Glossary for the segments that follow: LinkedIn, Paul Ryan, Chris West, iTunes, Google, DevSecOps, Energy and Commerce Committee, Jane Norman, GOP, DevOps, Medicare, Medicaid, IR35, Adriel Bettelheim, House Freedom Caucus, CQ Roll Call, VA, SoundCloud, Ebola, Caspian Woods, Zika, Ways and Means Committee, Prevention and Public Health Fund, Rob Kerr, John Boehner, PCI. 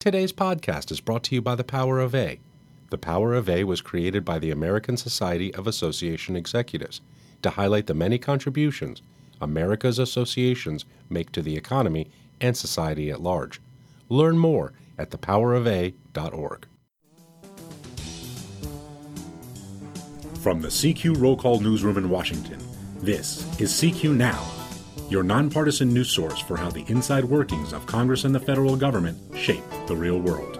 Today's podcast is brought to you by The Power of A. The Power of A was created by the American Society of Association Executives to highlight the many contributions America's associations make to the economy and society at large. Learn more at thepowerofa.org. From the CQ Roll Call newsroom in Washington, this is CQ Now, your nonpartisan news source for how the inside workings of Congress and the federal government shape the real world.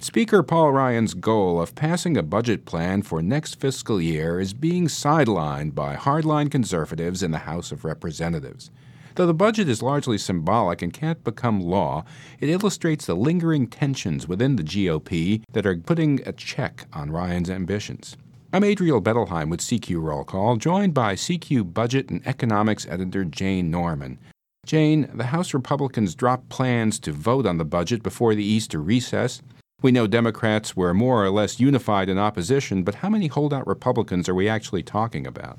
Speaker Paul Ryan's goal of passing a budget plan for next fiscal year is being sidelined by hardline conservatives in the House of Representatives. Though the budget is largely symbolic and can't become law, it illustrates the lingering tensions within the GOP that are putting a check on Ryan's ambitions. I'm Adriel Bettelheim with CQ Roll Call, joined by CQ Budget and Economics editor Jane Norman. Jane, the House Republicans dropped plans to vote on the budget before the Easter recess. We know Democrats were more or less unified in opposition, but how many holdout Republicans are we actually talking about?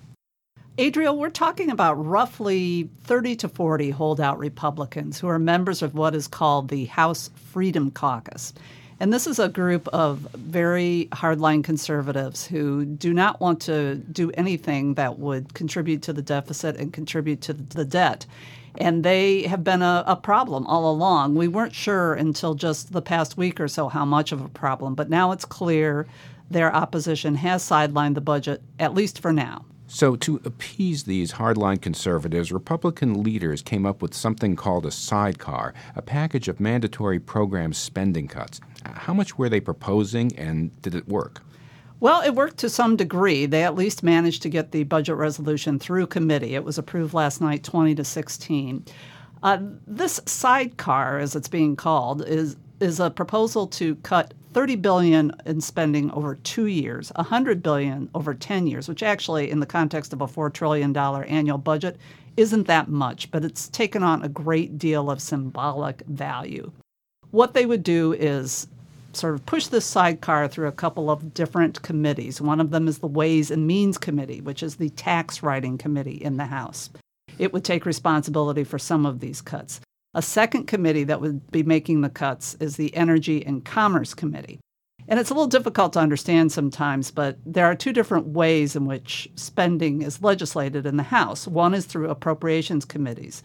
Adriel, we're talking about roughly 30 to 40 holdout Republicans who are members of what is called the House Freedom Caucus. And this is a group of very hardline conservatives who do not want to do anything that would contribute to the deficit and contribute to the debt. And they have been a problem all along. We weren't sure until just the past week or so how much of a problem, but now it's clear their opposition has sidelined the budget, at least for now. So to appease these hardline conservatives, Republican leaders came up with something called a sidecar, a package of mandatory program spending cuts. How much were they proposing, and did it work? Well, it worked to some degree. They at least managed to get the budget resolution through committee. It was approved last night, 20 to 16. This sidecar, as it's being called, is a proposal to cut $30 billion in spending over 2 years, $100 billion over 10 years, which actually, in the context of a $4 trillion annual budget, isn't that much, but it's taken on a great deal of symbolic value. What they would do is sort of push this sidecar through a couple of different committees. One of them is the Ways and Means Committee, which is the tax writing committee in the House. It would take responsibility for some of these cuts. A second committee that would be making the cuts is the Energy and Commerce Committee. And it's a little difficult to understand sometimes, but there are two different ways in which spending is legislated in the House. One is through appropriations committees.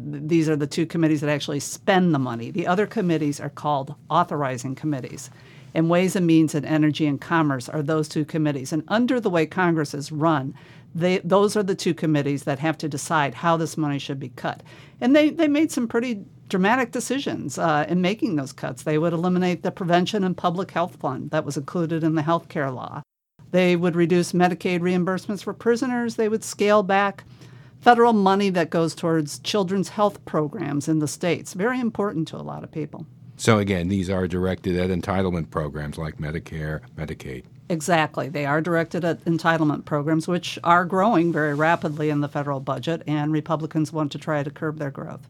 These are the two committees that actually spend the money. The other committees are called authorizing committees. And Ways and Means and Energy and Commerce are those two committees. And under the way Congress is run, those are the two committees that have to decide how this money should be cut. And they made some pretty dramatic decisions in making those cuts. They would eliminate the Prevention and Public Health Fund that was included in the health care law. They would reduce Medicaid reimbursements for prisoners. They would scale back federal money that goes towards children's health programs in the states. Very important to a lot of people. So again, these are directed at entitlement programs like Medicare, Medicaid. Exactly. They are directed at entitlement programs, which are growing very rapidly in the federal budget, and Republicans want to try to curb their growth.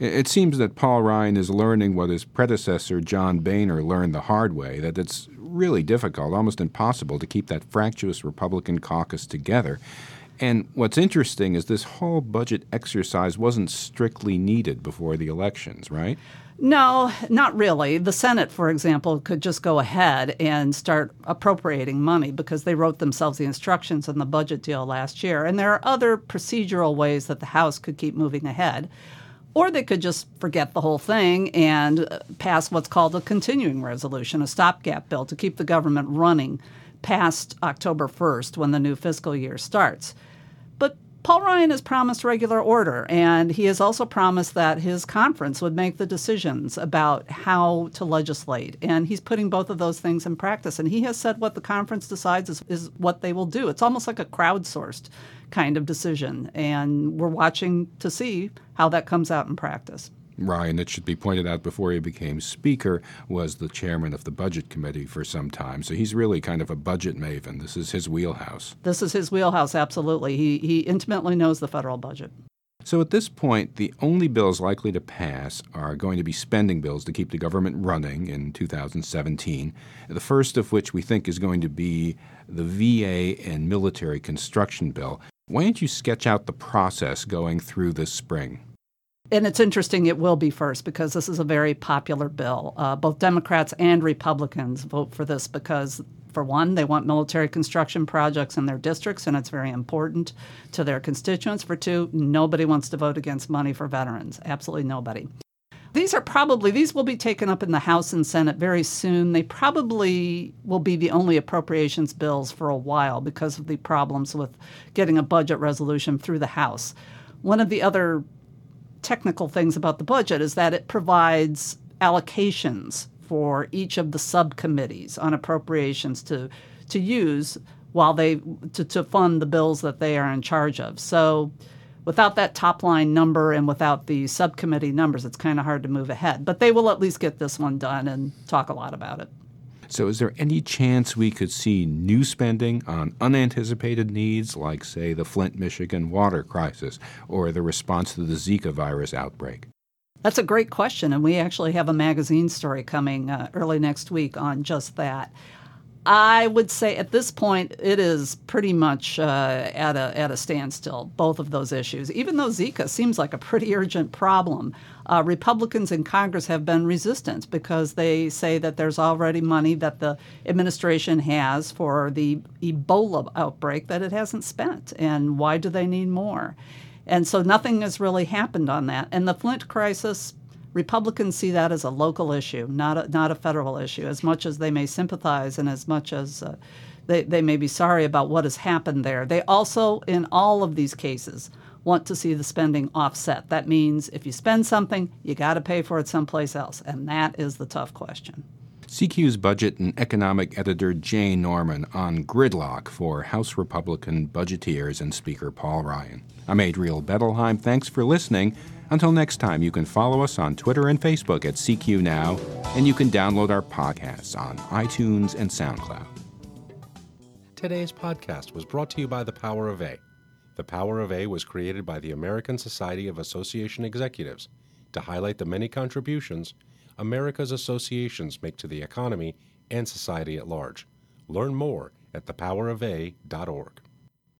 It seems that Paul Ryan is learning what his predecessor, John Boehner, learned the hard way, that it's really difficult, almost impossible, to keep that fractious Republican caucus together. And what's interesting is this whole budget exercise wasn't strictly needed before the elections, right? No, not really. The Senate, for example, could just go ahead and start appropriating money because they wrote themselves the instructions in the budget deal last year. And there are other procedural ways that the House could keep moving ahead. Or they could just forget the whole thing and pass what's called a continuing resolution, a stopgap bill to keep the government running past October 1st when the new fiscal year starts. But Paul Ryan has promised regular order, and he has also promised that his conference would make the decisions about how to legislate. And he's putting both of those things in practice. And he has said what the conference decides is what they will do. It's almost like a crowdsourced kind of decision. And we're watching to see how that comes out in practice. Ryan, it should be pointed out, before he became Speaker, was the chairman of the Budget Committee for some time. So he's really kind of a budget maven. This is his wheelhouse. This is his wheelhouse, absolutely. He intimately knows the federal budget. So at this point, the only bills likely to pass are going to be spending bills to keep the government running in 2017, the first of which we think is going to be the VA and military construction bill. Why don't you sketch out the process going through this spring? And it's interesting, it will be first because this is a very popular bill. Both Democrats and Republicans vote for this because, for one, they want military construction projects in their districts, and it's very important to their constituents. For two, nobody wants to vote against money for veterans. Absolutely nobody. These will be taken up in the House and Senate very soon. They probably will be the only appropriations bills for a while because of the problems with getting a budget resolution through the House. One of the other technical things about the budget is that it provides allocations for each of the subcommittees on appropriations to use while to fund the bills that they are in charge of. So without that top-line number and without the subcommittee numbers, it's kind of hard to move ahead. But they will at least get this one done and talk a lot about it. So is there any chance we could see new spending on unanticipated needs like, say, the Flint, Michigan water crisis or the response to the Zika virus outbreak? That's a great question, and we actually have a magazine story coming early next week on just that. I would say at this point it is pretty much at a standstill, both of those issues, even though Zika seems like a pretty urgent problem. Republicans in Congress have been resistant because they say that there's already money that the administration has for the Ebola outbreak that it hasn't spent, and why do they need more? And so nothing has really happened on that. And the Flint crisis, Republicans see that as a local issue, not a federal issue, as much as they may sympathize and as much as they may be sorry about what has happened there. They also, in all of these cases, want to see the spending offset. That means if you spend something, you got to pay for it someplace else, and that is the tough question. CQ's budget and economic editor Jane Norman on gridlock for House Republican budgeteers and Speaker Paul Ryan. I'm Adriel Bettelheim. Thanks for listening. Until next time, you can follow us on Twitter and Facebook at CQ Now, and you can download our podcasts on iTunes and SoundCloud. Today's podcast was brought to you by The Power of A. The Power of A was created by the American Society of Association Executives to highlight the many contributions America's associations make to the economy and society at large. Learn more at thepowerofa.org.